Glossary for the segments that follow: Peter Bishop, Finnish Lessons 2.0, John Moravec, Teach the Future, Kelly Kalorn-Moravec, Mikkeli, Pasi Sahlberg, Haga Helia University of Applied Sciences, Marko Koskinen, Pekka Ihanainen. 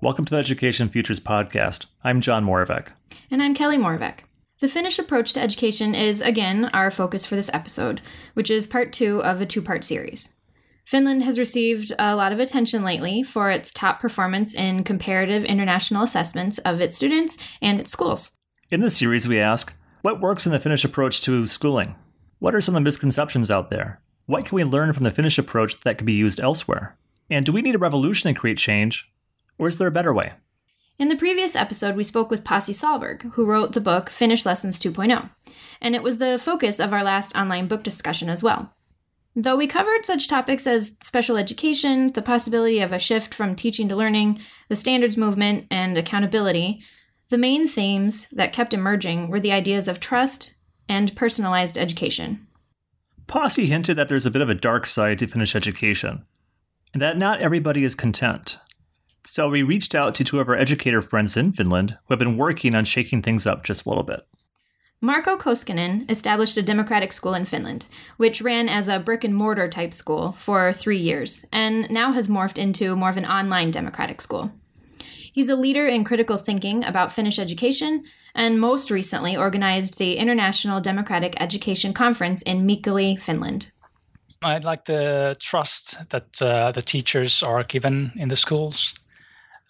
Welcome to the Education Futures podcast. I'm John Moravec. And I'm Kelly Moravec. The Finnish approach to education is, again, our focus for this episode, which is part two of a two-part series. Finland has received a lot of attention lately for its top performance in comparative international assessments of its students and its schools. In this series, we ask, what works in the Finnish approach to schooling? What are some of the misconceptions out there? What can we learn from the Finnish approach that could be used elsewhere? And do we need a revolution to create change, or is there a better way? In the previous episode, we spoke with Pasi Sahlberg, who wrote the book Finnish Lessons 2.0, and it was the focus of our last online book discussion as well. Though we covered such topics as special education, the possibility of a shift from teaching to learning, the standards movement, and accountability, the main themes that kept emerging were the ideas of trust and personalized education. Pasi hinted that there's a bit of a dark side to Finnish education, and that not everybody is content. So we reached out to two of our educator friends in Finland who have been working on shaking things up just a little bit. Marko Koskinen established a democratic school in Finland, which ran as a brick-and-mortar type school for 3 years, and now has morphed into more of an online democratic school. He's a leader in critical thinking about Finnish education, and most recently organized the International Democratic Education Conference in Mikkeli, Finland. I'd like the trust that the teachers are given in the schools.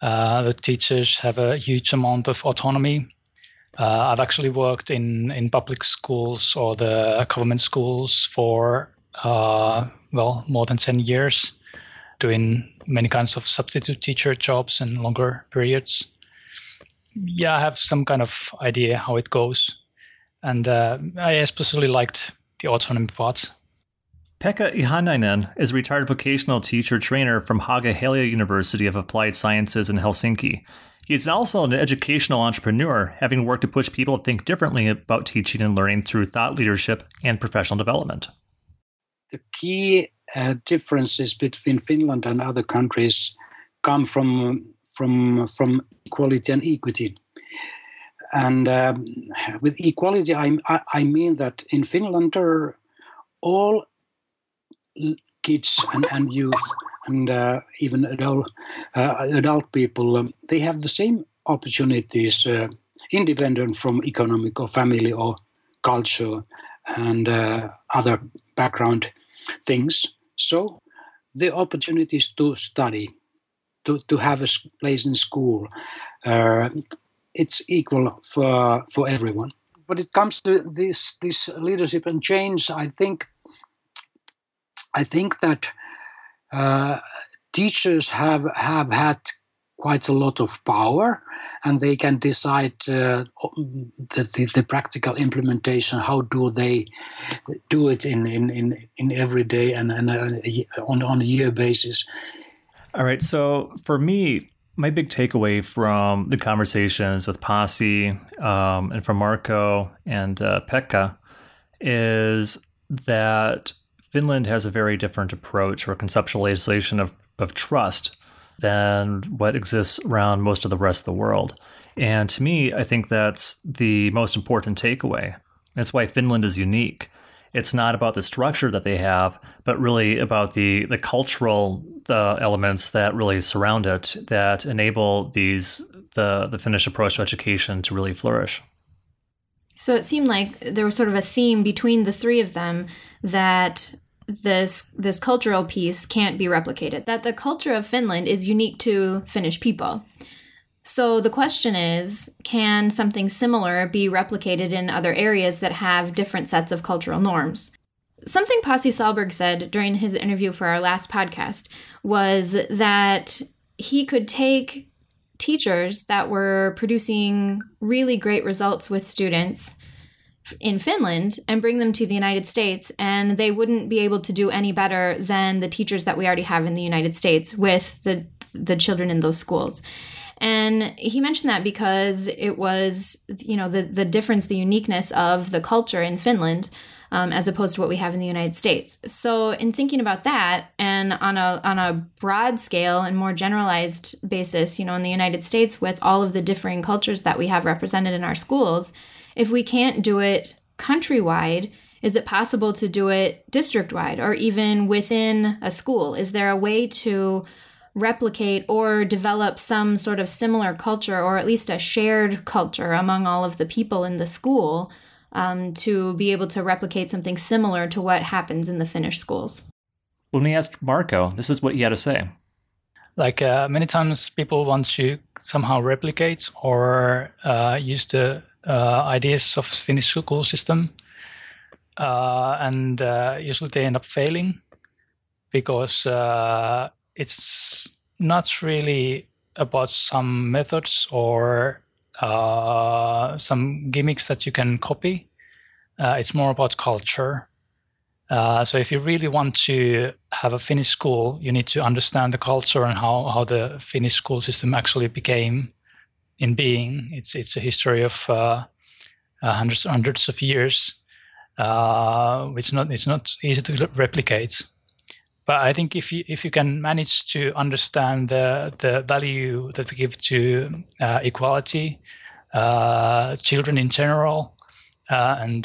The teachers have a huge amount of autonomy. I've actually worked in public schools or the government schools for, more than 10 years, doing many kinds of substitute teacher jobs and longer periods. Yeah, I have some kind of idea how it goes. And I especially liked the autonomy part. Pekka Ihanainen is a retired vocational teacher trainer from Haga Helia University of Applied Sciences in Helsinki. He is also an educational entrepreneur, having worked to push people to think differently about teaching and learning through thought leadership and professional development. The key differences between Finland and other countries come from equality and equity. And with equality, I mean that in Finland, all kids and youth and even adult people, they have the same opportunities independent from economic or family or culture and other background things. So the opportunities to study, to have a place in school, it's equal for everyone. When it comes to this leadership and change, I think that teachers have had quite a lot of power, and they can decide the practical implementation. How do they do it in every day and on a year basis? All right. So for me, my big takeaway from the conversations with Pasi and from Marko and Pekka is that Finland has a very different approach or conceptualization of trust than what exists around most of the rest of the world. And to me, I think that's the most important takeaway. That's why Finland is unique. It's not about the structure that they have, but really about the cultural elements that really surround it that enable the Finnish approach to education to really flourish. So it seemed like there was sort of a theme between the three of them that this cultural piece can't be replicated, that the culture of Finland is unique to Finnish people. So the question is, can something similar be replicated in other areas that have different sets of cultural norms? Something Pasi Sahlberg said during his interview for our last podcast was that he could take teachers that were producing really great results with students in Finland and bring them to the United States, and they wouldn't be able to do any better than the teachers that we already have in the United States with the children in those schools. And he mentioned that because it was, the difference, the uniqueness of the culture in Finland as opposed to what we have in the United States. So in thinking about that, and on a broad scale and more generalized basis, in the United States with all of the differing cultures that we have represented in our schools, if we can't do it countrywide, is it possible to do it district-wide or even within a school? Is there a way to replicate or develop some sort of similar culture, or at least a shared culture among all of the people in the school, to be able to replicate something similar to what happens in the Finnish schools. When we asked Marko, this is what he had to say. Many times people want to somehow replicate or use the ideas of Finnish school system. And usually they end up failing because it's not really about some methods or some gimmicks that you can copy. It's more about culture. So if you really want to have a Finnish school, you need to understand the culture and how the Finnish school system actually became in being. It's a history of hundreds of years. It's not easy to replicate, but I think if you can manage to understand the value that we give to equality, children in general, and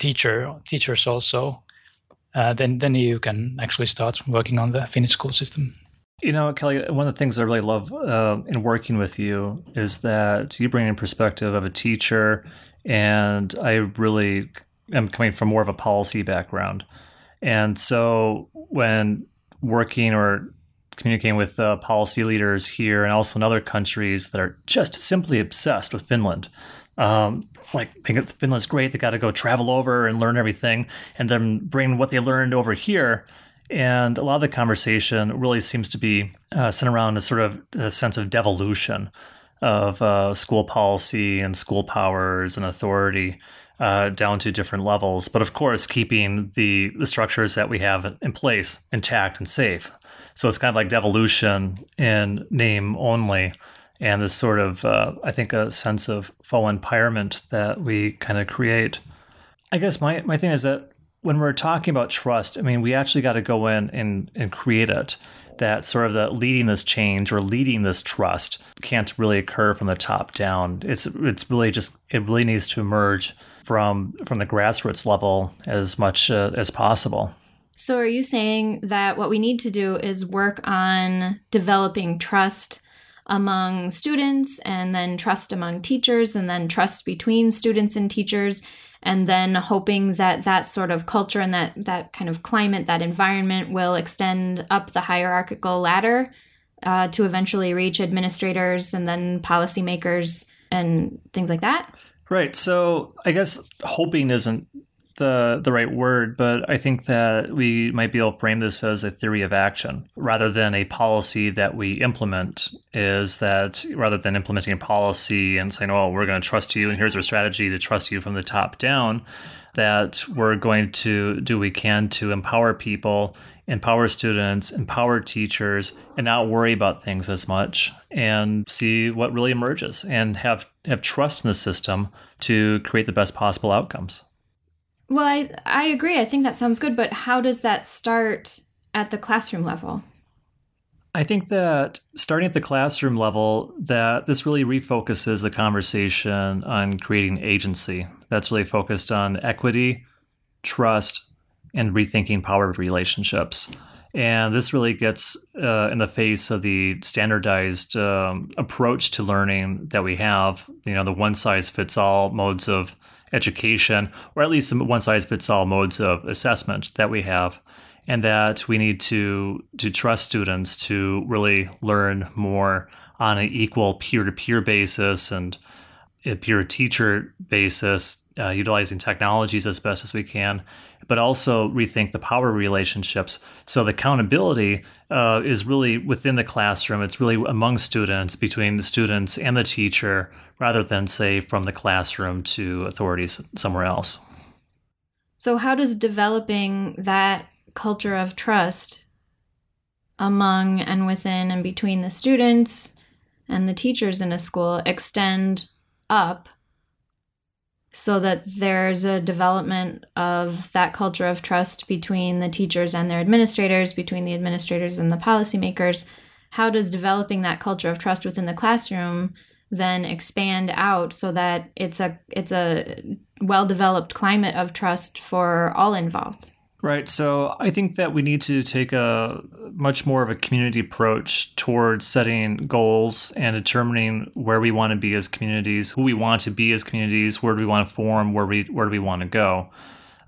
teachers also, then you can actually start working on the Finnish school system. You know, Kelly, one of the things I really love in working with you is that you bring in perspective of a teacher, and I really. I'm coming from more of a policy background. And so when working or communicating with policy leaders here and also in other countries that are just simply obsessed with Finland, think Finland's great, they got to go travel over and learn everything and then bring what they learned over here. And a lot of the conversation really seems to be centered around a sort of a sense of devolution of school policy and school powers and authority. Down to different levels, but of course keeping the structures that we have in place intact and safe. So it's kind of like devolution in name only, and this sort of I think a sense of fallen pyramid that we kind of create. I guess my thing is that when we're talking about trust, I mean, we actually got to go in and create it. That sort of the leading this change or leading this trust can't really occur from the top down. It really needs to emerge from the grassroots level as much as possible. So are you saying that what we need to do is work on developing trust among students, and then trust among teachers, and then trust between students and teachers, and then hoping that sort of culture and that kind of climate, that environment will extend up the hierarchical ladder to eventually reach administrators and then policymakers and things like that? Right. So I guess hoping isn't the right word, but I think that we might be able to frame this as a theory of action rather than a policy that we implement. Is that rather than implementing a policy and saying, oh, we're going to trust you and here's our strategy to trust you from the top down, that we're going to do what we can to empower people, empower students, empower teachers, and not worry about things as much and see what really emerges and have trust in the system to create the best possible outcomes. Well, I agree. I think that sounds good. But how does that start at the classroom level? I think that starting at the classroom level, that this really refocuses the conversation on creating agency. That's really focused on equity, trust, and rethinking power relationships. And this really gets in the face of the standardized approach to learning that we have, you know, the one-size-fits-all modes of education, or at least some one-size-fits-all modes of assessment that we have, and that we need to trust students to really learn more on an equal peer-to-peer basis and a peer-to-teacher basis, utilizing technologies as best as we can, but also rethink the power relationships. So the accountability is really within the classroom. It's really among students, between the students and the teacher, rather than, say, from the classroom to authorities somewhere else. So how does developing that culture of trust among and within and between the students and the teachers in a school extend up so that there's a development of that culture of trust between the teachers and their administrators, between the administrators and the policymakers? How does developing that culture of trust within the classroom then expand out so that it's a well-developed climate of trust for all involved? Right. So I think that we need to take a much more of a community approach towards setting goals and determining where we want to be as communities, who we want to be as communities, where do we want to form, where do we want to go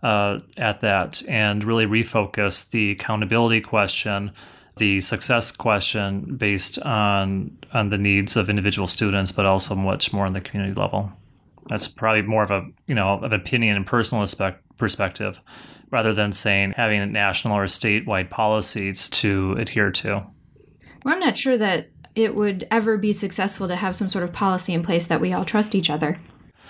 at that, and really refocus the accountability question, the success question based on the needs of individual students, but also much more on the community level. That's probably more of a, you know, an opinion and personal perspective, rather than saying having a national or statewide policies to adhere to. Well, I'm not sure that it would ever be successful to have some sort of policy in place that we all trust each other.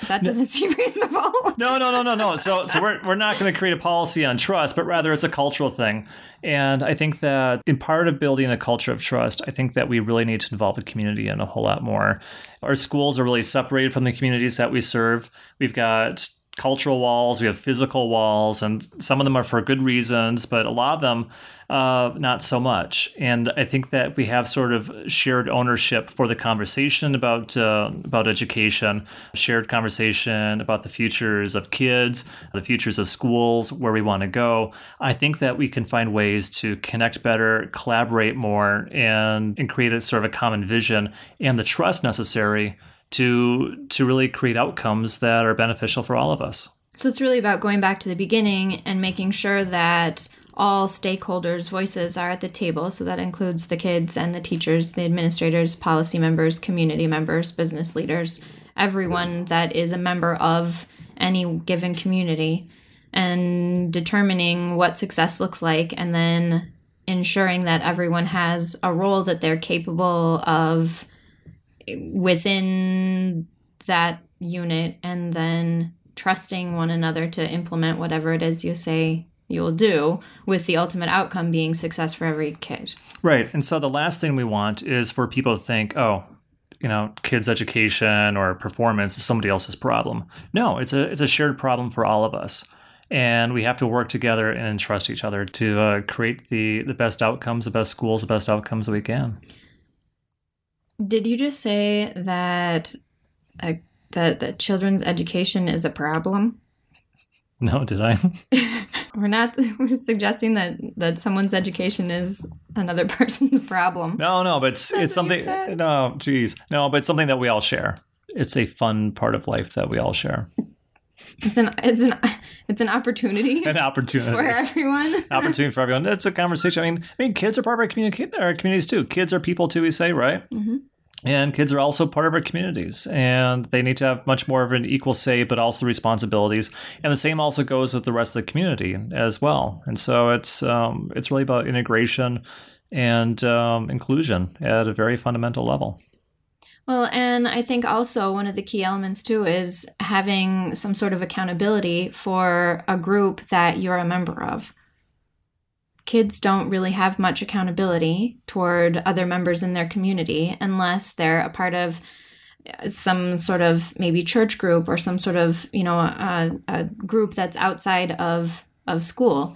That doesn't seem reasonable. No. So we're not going to create a policy on trust, but rather it's a cultural thing. And I think that in part of building a culture of trust, I think that we really need to involve the community in a whole lot more. Our schools are really separated from the communities that we serve. We've got cultural walls, we have physical walls, and some of them are for good reasons, but a lot of them not so much. And I think that we have sort of shared ownership for the conversation about education, shared conversation about the futures of kids, the futures of schools, where we want to go. I think that we can find ways to connect better, collaborate more, and create a sort of a common vision and the trust necessary to really create outcomes that are beneficial for all of us. So it's really about going back to the beginning and making sure that all stakeholders' voices are at the table. So that includes the kids and the teachers, the administrators, policy members, community members, business leaders, everyone that is a member of any given community, and determining what success looks like, and then ensuring that everyone has a role that they're capable of within that unit, and then trusting one another to implement whatever it is you say you'll do, with the ultimate outcome being success for every kid. Right. And so the last thing we want is for people to think, oh, you know, kids' education or performance is somebody else's problem. No, it's a shared problem for all of us. And we have to work together and trust each other to create the best outcomes, the best schools, the best outcomes that we can. Did you just say that children's education is a problem? No, did I? We're suggesting that someone's education is another person's problem. No, but it's something. No, geez, no, but it's something that we all share. It's a fun part of life that we all share. It's an opportunity. An opportunity for everyone. An opportunity for everyone. That's a conversation. I mean, kids are part of our communities too. Kids are people too. We say, right? Mm-hmm. And kids are also part of our communities, and they need to have much more of an equal say, but also responsibilities. And the same also goes with the rest of the community as well. And so it's really about integration and inclusion at a very fundamental level. Well, and I think also one of the key elements, too, is having some sort of accountability for a group that you're a member of. Kids don't really have much accountability toward other members in their community unless they're a part of some sort of maybe church group or some sort of, you know, a group that's outside of school.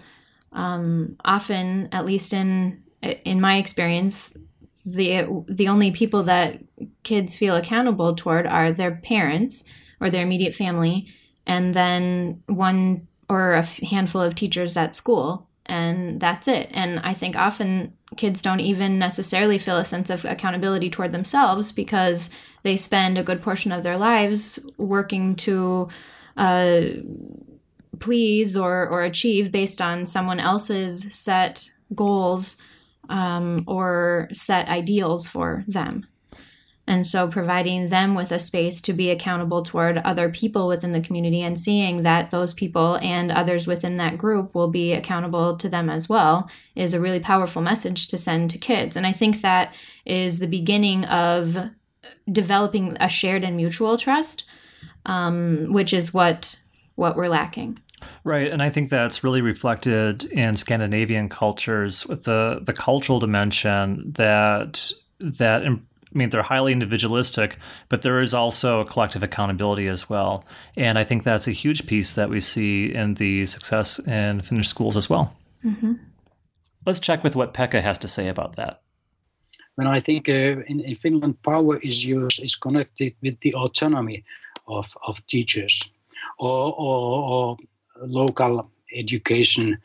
Often, at least in my experience, the only people that kids feel accountable toward are their parents or their immediate family, and then one or a handful of teachers at school, and that's it. And I think often kids don't even necessarily feel a sense of accountability toward themselves, because they spend a good portion of their lives working to please or achieve based on someone else's set goals or set ideals for them. And so providing them with a space to be accountable toward other people within the community, and seeing that those people and others within that group will be accountable to them as well, is a really powerful message to send to kids. And I think that is the beginning of developing a shared and mutual trust, which is what we're lacking. Right. And I think that's really reflected in Scandinavian cultures with the cultural dimension that they're highly individualistic, but there is also a collective accountability as well. And I think that's a huge piece that we see in the success in Finnish schools as well. Mm-hmm. Let's check with what Pekka has to say about that. When I think in Finland, power is used, is connected with the autonomy of teachers or local education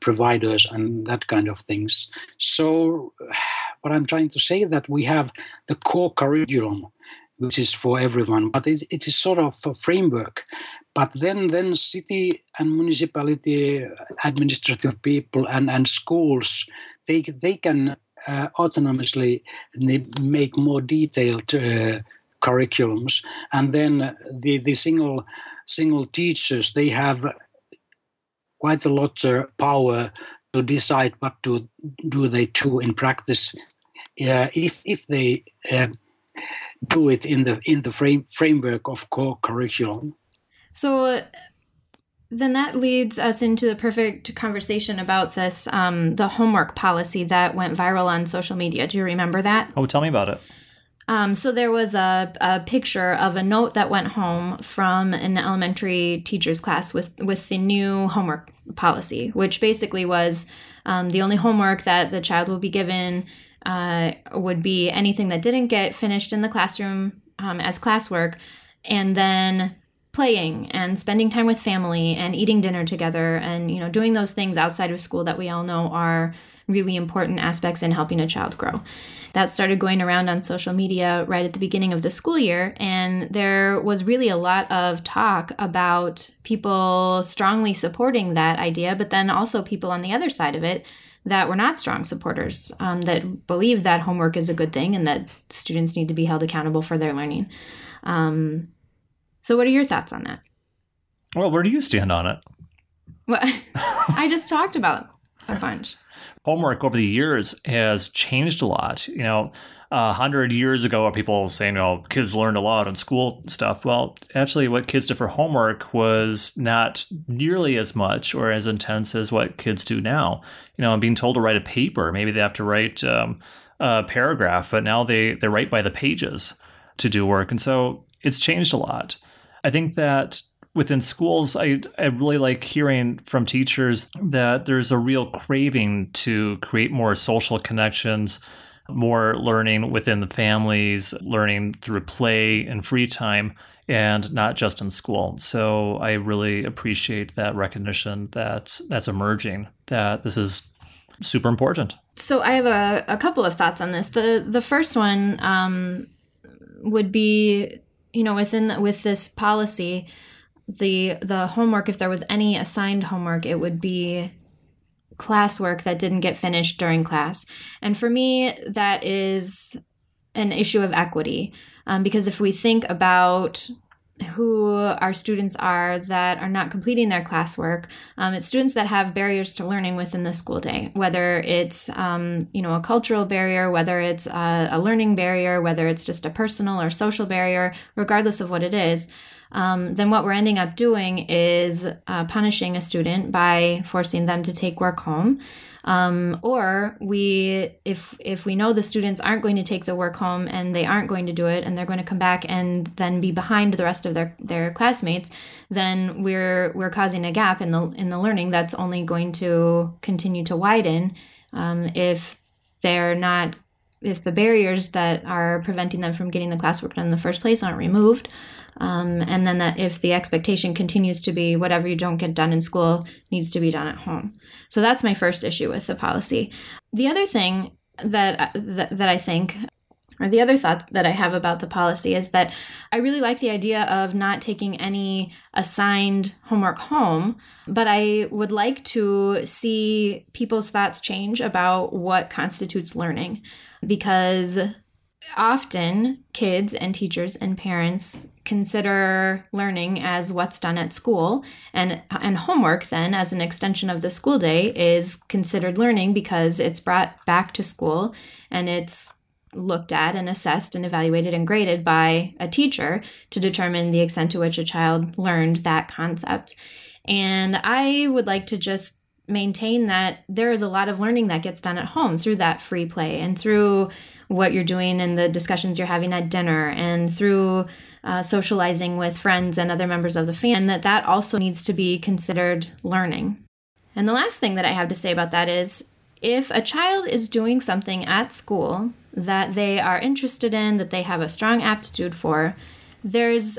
providers and that kind of things. So what I'm trying to say that we have the core curriculum, which is for everyone, but it is sort of a framework. But then city and municipality, administrative people and schools, they can autonomously make more detailed curriculums. And then the single teachers, they have quite a lot of power to decide what to do they do in practice, if they do it in the framework of core curriculum. So then that leads us into the perfect conversation about this, the homework policy that went viral on social media. Do you remember that? Oh, tell me about it. So there was a picture of a note that went home from an elementary teacher's class with the new homework policy, which basically was the only homework that the child will be given would be anything that didn't get finished in the classroom as classwork, and then playing and spending time with family and eating dinner together and, you know, doing those things outside of school that we all know are really important aspects in helping a child grow. That started going around on social media right at the beginning of the school year, and there was really a lot of talk about people strongly supporting that idea, but then also people on the other side of it that were not strong supporters, that believe that homework is a good thing and that students need to be held accountable for their learning. So what are your thoughts on that? Well, where do you stand on it? Well, I just talked about a bunch. Homework over the years has changed a lot. You know, 100 years ago, people saying, "Oh, kids learned a lot in school stuff." Well, actually, what kids did for homework was not nearly as much or as intense as what kids do now. You know, being told to write a paper, maybe they have to write a paragraph, but now they write by the pages to do work, and so it's changed a lot. I think that within schools, I really like hearing from teachers that there's a real craving to create more social connections, more learning within the families, learning through play and free time, and not just in school. So I really appreciate that recognition that's emerging, that this is super important. So I have a couple of thoughts on this. The first one would be, you know, with this policy, the homework, if there was any assigned homework, it would be classwork that didn't get finished during class. And for me, that is an issue of equity, because if we think about who our students are that are not completing their classwork, it's students that have barriers to learning within the school day, whether it's, you know, a cultural barrier, whether it's a learning barrier, whether it's just a personal or social barrier, regardless of what it is. Then what we're ending up doing is punishing a student by forcing them to take work home. Or if we know the students aren't going to take the work home and they aren't going to do it and they're going to come back and then be behind the rest of their classmates, then we're causing a gap in the learning that's only going to continue to widen if the barriers that are preventing them from getting the classwork done in the first place aren't removed. And then that if the expectation continues to be whatever you don't get done in school needs to be done at home. So that's my first issue with the policy. The other thing that I think, or the other thought that I have about the policy, is that I really like the idea of not taking any assigned homework home, but I would like to see people's thoughts change about what constitutes learning, because often kids and teachers and parents consider learning as what's done at school, and homework then as an extension of the school day is considered learning because it's brought back to school and it's looked at and assessed and evaluated and graded by a teacher to determine the extent to which a child learned that concept. And I would like to just maintain that there is a lot of learning that gets done at home through that free play and through what you're doing and the discussions you're having at dinner and through socializing with friends and other members of the family, and that also needs to be considered learning. And the last thing that I have to say about that is, if a child is doing something at school that they are interested in, that they have a strong aptitude for, there's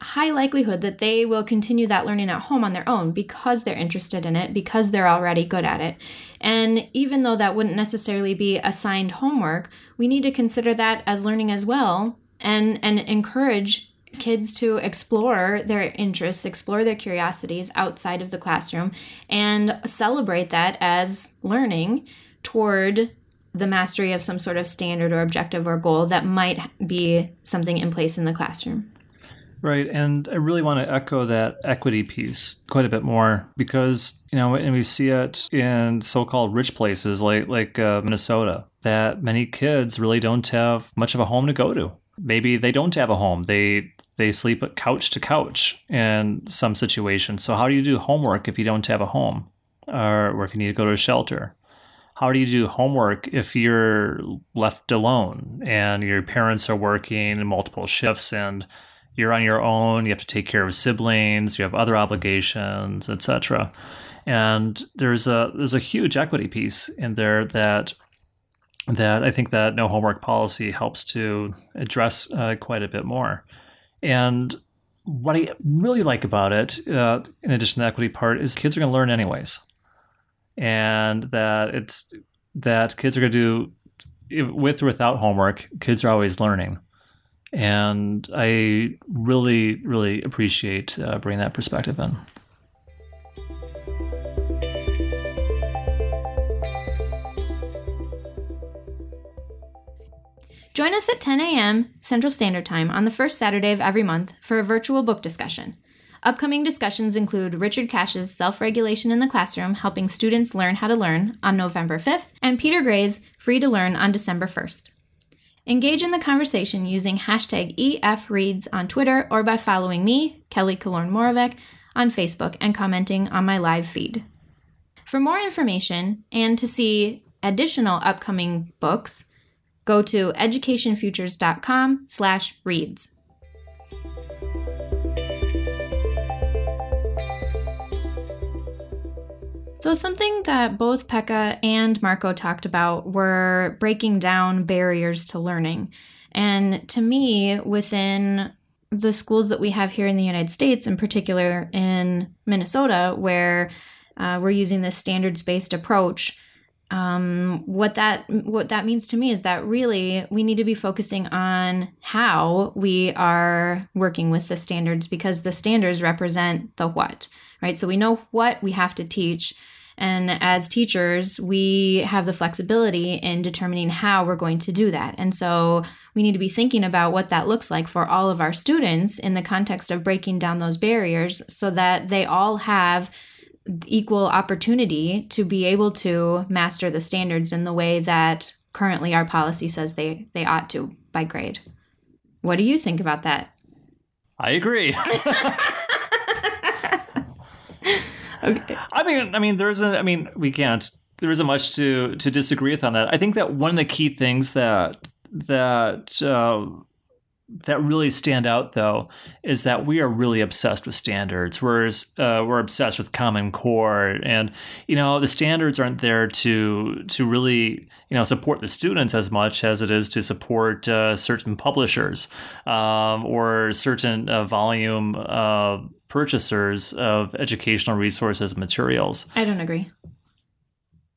high likelihood that they will continue that learning at home on their own because they're interested in it, because they're already good at it. And even though that wouldn't necessarily be assigned homework, we need to consider that as learning as well, and encourage kids to explore their interests, explore their curiosities outside of the classroom, and celebrate that as learning toward the mastery of some sort of standard or objective or goal that might be something in place in the classroom. Right. And I really want to echo that equity piece quite a bit more because, you know, and we see it in so-called rich places like Minnesota, that many kids really don't have much of a home to go to. Maybe they don't have a home. They sleep couch to couch in some situations. So how do you do homework if you don't have a home or if you need to go to a shelter? How do you do homework if you're left alone and your parents are working multiple shifts and you're on your own, you have to take care of siblings, you have other obligations, etc. And there's a huge equity piece in there that I think that no homework policy helps to address quite a bit more. And what I really like about it, in addition to the equity part, is kids are going to learn anyways. And that kids are going to do, with or without homework, kids are always learning. And I really, really appreciate bringing that perspective in. Join us at 10 a.m. Central Standard Time on the first Saturday of every month for a virtual book discussion. Upcoming discussions include Richard Cash's Self-Regulation in the Classroom, Helping Students Learn How to Learn on November 5th, and Peter Gray's Free to Learn on December 1st. Engage in the conversation using hashtag EFReads on Twitter or by following me, Kelly Kalorn-Moravec, on Facebook and commenting on my live feed. For more information and to see additional upcoming books, go to educationfutures.com/reads. So something that both Pekka and Marko talked about were breaking down barriers to learning. And to me, within the schools that we have here in the United States, in particular in Minnesota, where we're using this standards-based approach, what that means to me is that really we need to be focusing on how we are working with the standards, because the standards represent the what, right? So we know what we have to teach. And as teachers, we have the flexibility in determining how we're going to do that. And so we need to be thinking about what that looks like for all of our students in the context of breaking down those barriers so that they all have equal opportunity to be able to master the standards in the way that currently our policy says they ought to by grade. What do you think about that? I agree. Okay. I mean, there isn't much to disagree with on that. I think that one of the key things that really stand out, though, is that we are really obsessed with standards. We're obsessed with Common Core, and you know the standards aren't there to really support the students as much as it is to support certain publishers or certain volume purchasers of educational resources and materials. I don't agree.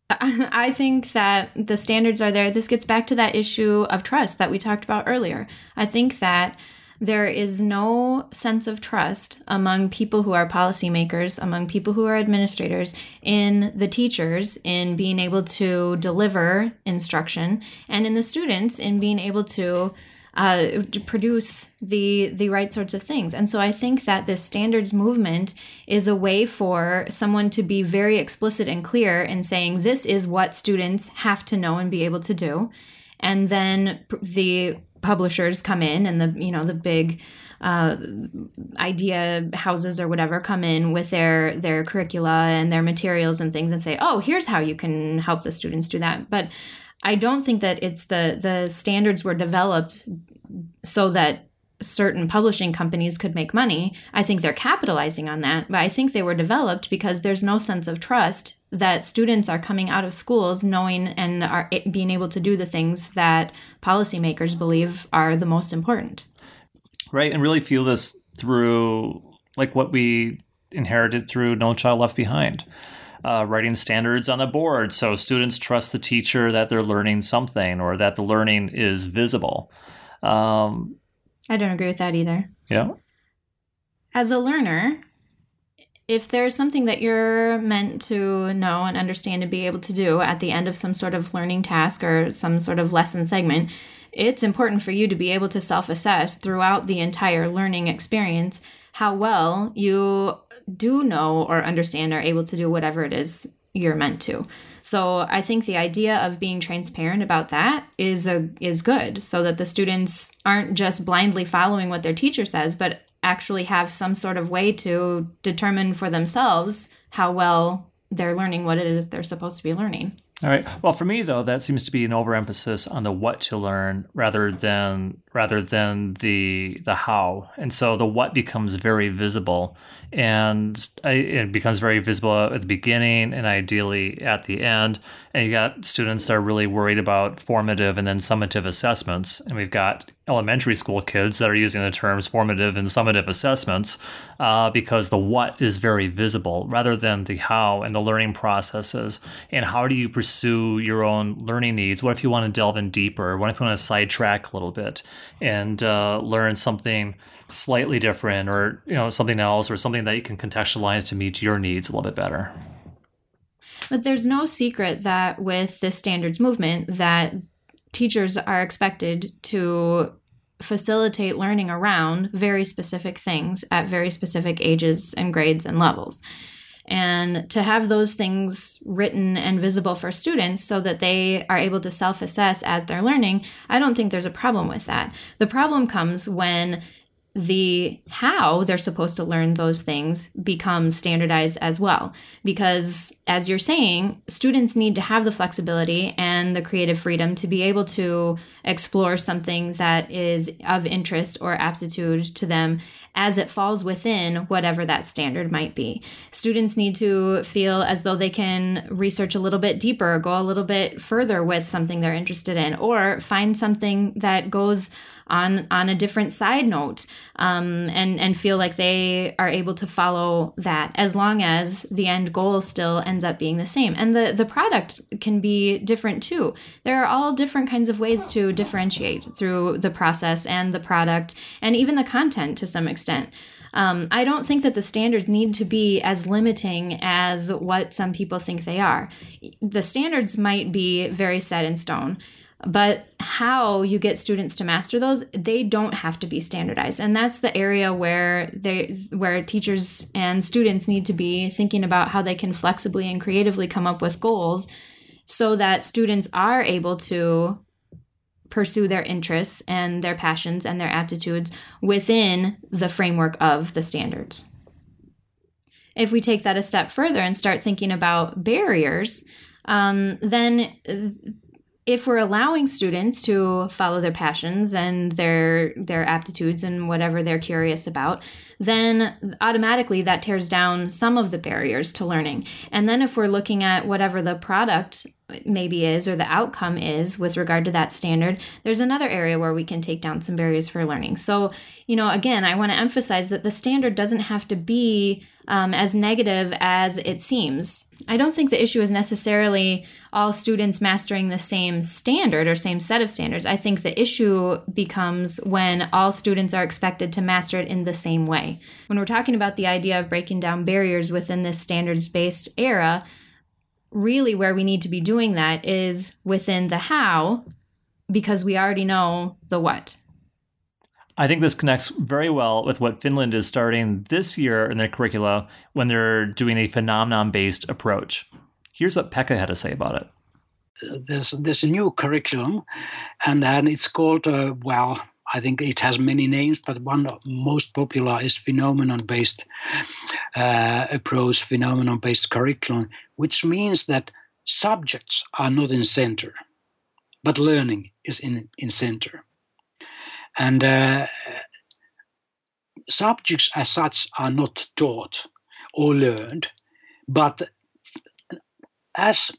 I think that the standards are there. This gets back to that issue of trust that we talked about earlier. I think that there is no sense of trust among people who are policymakers, among people who are administrators, in the teachers in being able to deliver instruction, and in the students in being able to produce the right sorts of things. And so I think that this standards movement is a way for someone to be very explicit and clear in saying this is what students have to know and be able to do. And then the publishers come in and the big idea houses or whatever come in with their curricula and their materials and things and say, oh, here's how you can help the students do that. But I don't think that it's the standards were developed so that certain publishing companies could make money. I think they're capitalizing on that, but I think they were developed because there's no sense of trust that students are coming out of schools knowing and are being able to do the things that policymakers believe are the most important. Right, and really feel this through like what we inherited through No Child Left Behind. Writing standards on a board so students trust the teacher that they're learning something or that the learning is visible. I don't agree with that either. Yeah. As a learner, if there's something that you're meant to know and understand and be able to do at the end of some sort of learning task or some sort of lesson segment, it's important for you to be able to self-assess throughout the entire learning experience how well you do know or understand or able to do whatever it is you're meant to. So I think the idea of being transparent about that is good, so that the students aren't just blindly following what their teacher says, but actually have some sort of way to determine for themselves how well they're learning what it is they're supposed to be learning. All right. Well, for me, though, that seems to be an overemphasis on the what to learn rather than the how. And so the what becomes very visible, and it becomes very visible at the beginning and ideally at the end. And you got students that are really worried about formative and then summative assessments. And we've got elementary school kids that are using the terms formative and summative assessments because the what is very visible rather than the how and the learning processes. And how do you pursue your own learning needs? What if you want to delve in deeper? What if you want to sidetrack a little bit and learn something slightly different, or something else, or something that you can contextualize to meet your needs a little bit better? But there's no secret that with the standards movement that teachers are expected to facilitate learning around very specific things at very specific ages and grades and levels. And to have those things written and visible for students so that they are able to self-assess as they're learning, I don't think there's a problem with that. The problem comes when the how they're supposed to learn those things becomes standardized as well. Because as you're saying, students need to have the flexibility and the creative freedom to be able to explore something that is of interest or aptitude to them as it falls within whatever that standard might be. Students need to feel as though they can research a little bit deeper, go a little bit further with something they're interested in, or find something that goes on a different side note, and feel like they are able to follow that, as long as the end goal still ends up being the same. And the product can be different too. There are all different kinds of ways to differentiate through the process and the product and even the content to some extent. I don't think that the standards need to be as limiting as what some people think they are. The standards might be very set in stone, but how you get students to master those, they don't have to be standardized. And that's the area where teachers and students need to be thinking about how they can flexibly and creatively come up with goals so that students are able to pursue their interests and their passions and their aptitudes within the framework of the standards. If we take that a step further and start thinking about barriers, then if we're allowing students to follow their passions and their aptitudes and whatever they're curious about, then automatically that tears down some of the barriers to learning. And then if we're looking at whatever the product maybe is or the outcome is with regard to that standard, there's another area where we can take down some barriers for learning. So, again, I want to emphasize that the standard doesn't have to be as negative as it seems. I don't think the issue is necessarily all students mastering the same standard or same set of standards. I think the issue becomes when all students are expected to master it in the same way. When we're talking about the idea of breaking down barriers within this standards-based era, really where we need to be doing that is within the how, because we already know the what. I think this connects very well with what Finland is starting this year in their curricula when they're doing a phenomenon-based approach. Here's what Pekka had to say about it. There's a new curriculum, and it's called, I think it has many names, but one most popular is phenomenon-based approach, phenomenon-based curriculum, which means that subjects are not in center, but learning is in center. And subjects as such are not taught or learned, but as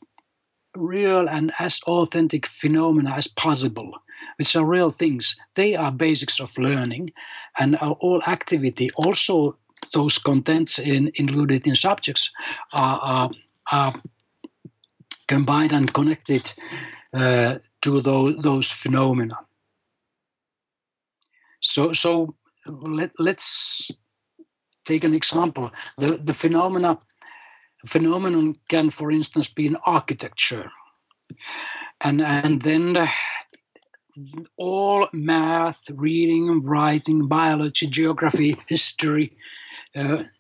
real and as authentic phenomena as possible which are real things. They are basics of learning, and all activity, also those contents included in subjects, are combined and connected to those phenomena. So let's take an example. The phenomenon can, for instance, be in architecture, and then all math, reading, writing, biology, geography, history,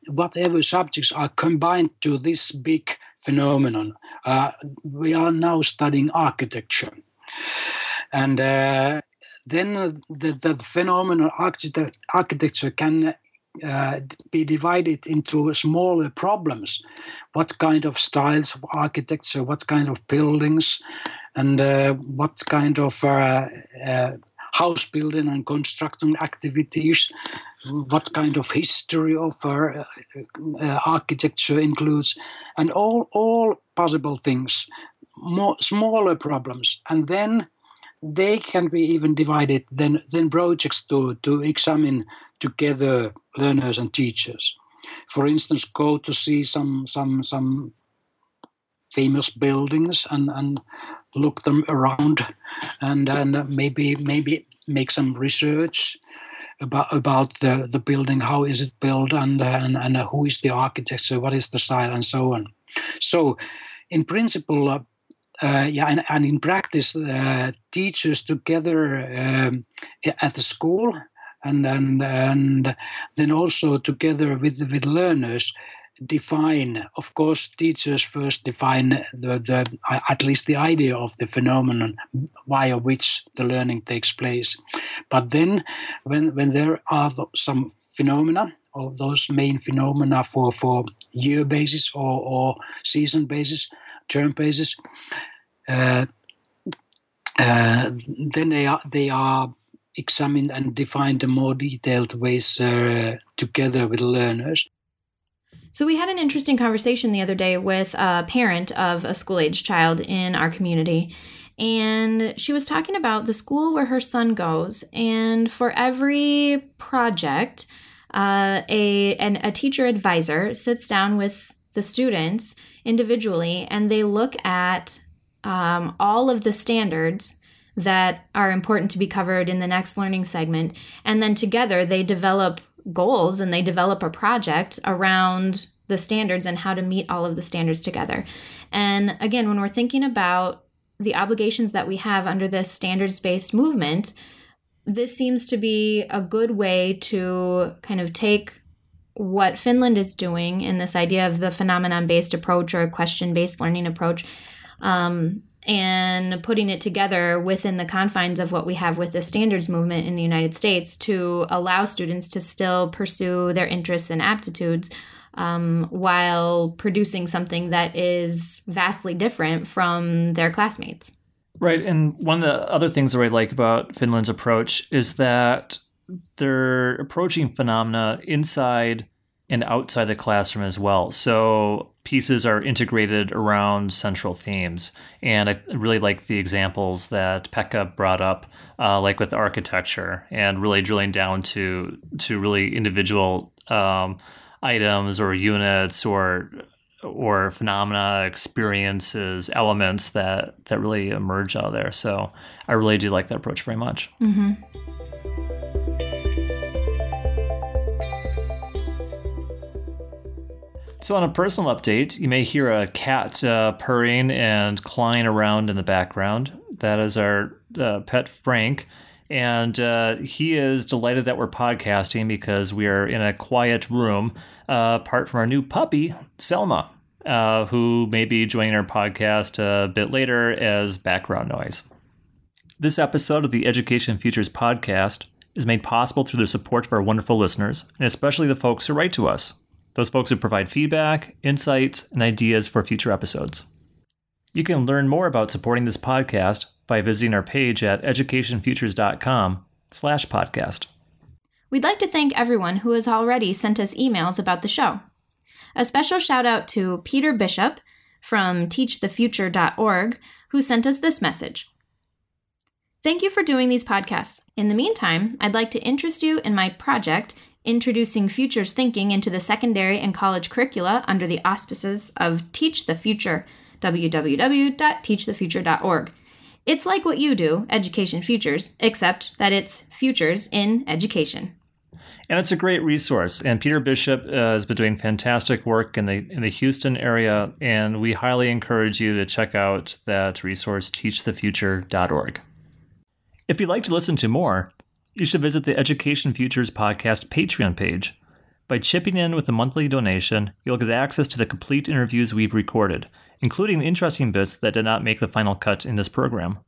whatever subjects are combined to this big phenomenon. We are now studying architecture, and then the phenomenon architecture can be divided into smaller problems. What kind of styles of architecture, what kind of buildings, and what kind of house building and construction activities, what kind of history of architecture includes, and all possible things, more smaller problems. And then they can be even divided then projects to examine together, learners and teachers. For instance, go to see some famous buildings and look them around, and maybe make some research about the building. How is it built, and who is the architect, what is the style, and so on. So, in principle. And in practice, teachers together at the school, and then also together with learners define. Of course, teachers first define the at least the idea of the phenomenon via which the learning takes place. But then, when there are some phenomena, or those main phenomena for year basis or season basis, term basis, then they are examined and defined in more detailed ways together with learners. So we had an interesting conversation the other day with a parent of a school-aged child in our community, and she was talking about the school where her son goes, and for every project, a teacher advisor sits down with the students individually, and they look at all of the standards that are important to be covered in the next learning segment. And then together they develop goals and they develop a project around the standards and how to meet all of the standards together. And again, when we're thinking about the obligations that we have under this standards-based movement, this seems to be a good way to kind of take what Finland is doing in this idea of the phenomenon-based approach or question-based learning approach, and putting it together within the confines of what we have with the standards movement in the United States to allow students to still pursue their interests and aptitudes while producing something that is vastly different from their classmates. Right. And one of the other things that I like about Finland's approach is that they're approaching phenomena inside and outside the classroom as well. So pieces are integrated around central themes. And I really like the examples that Pekka brought up, like with architecture, and really drilling down to really individual items or units or phenomena, experiences, elements that really emerge out of there. So I really do like that approach very much. Mm-hmm. So on a personal update, you may hear a cat purring and clawing around in the background. That is our pet Frank. And he is delighted that we're podcasting because we are in a quiet room, apart from our new puppy, Selma, who may be joining our podcast a bit later as background noise. This episode of the Education Futures podcast is made possible through the support of our wonderful listeners, and especially the folks who write to us. Those folks who provide feedback, insights, and ideas for future episodes. You can learn more about supporting this podcast by visiting our page at educationfutures.com/podcast. We'd like to thank everyone who has already sent us emails about the show. A special shout out to Peter Bishop from teachthefuture.org, who sent us this message. Thank you for doing these podcasts. In the meantime, I'd like to interest you in my project, Introducing Futures Thinking into the Secondary and College Curricula under the auspices of Teach the Future, www.teachthefuture.org. It's like what you do, Education Futures, except that it's futures in education. And it's a great resource. And Peter Bishop has been doing fantastic work in the Houston area. And we highly encourage you to check out that resource, teachthefuture.org. If you'd like to listen to more, you should visit the Education Futures Podcast Patreon page. By chipping in with a monthly donation, you'll get access to the complete interviews we've recorded, including interesting bits that did not make the final cut in this program.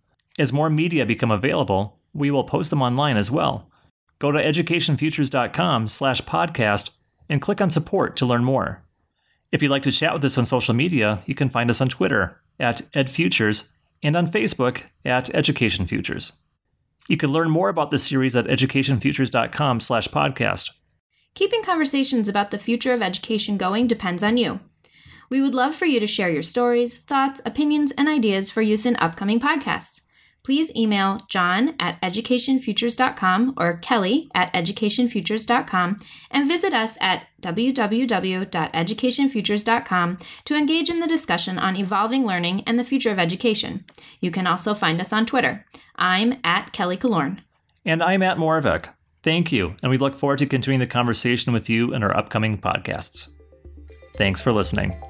As more media become available, we will post them online as well. Go to educationfutures.com/podcast and click on support to learn more. If you'd like to chat with us on social media, you can find us on Twitter @EdFutures and on Facebook @EducationFutures. You can learn more about this series at educationfutures.com/podcast. Keeping conversations about the future of education going depends on you. We would love for you to share your stories, thoughts, opinions, and ideas for use in upcoming podcasts. Please email john@educationfutures.com or kelly@educationfutures.com and visit us at www.educationfutures.com to engage in the discussion on evolving learning and the future of education. You can also find us on Twitter. I'm @KellyCalorn. And I'm @Moravec. Thank you, and we look forward to continuing the conversation with you in our upcoming podcasts. Thanks for listening.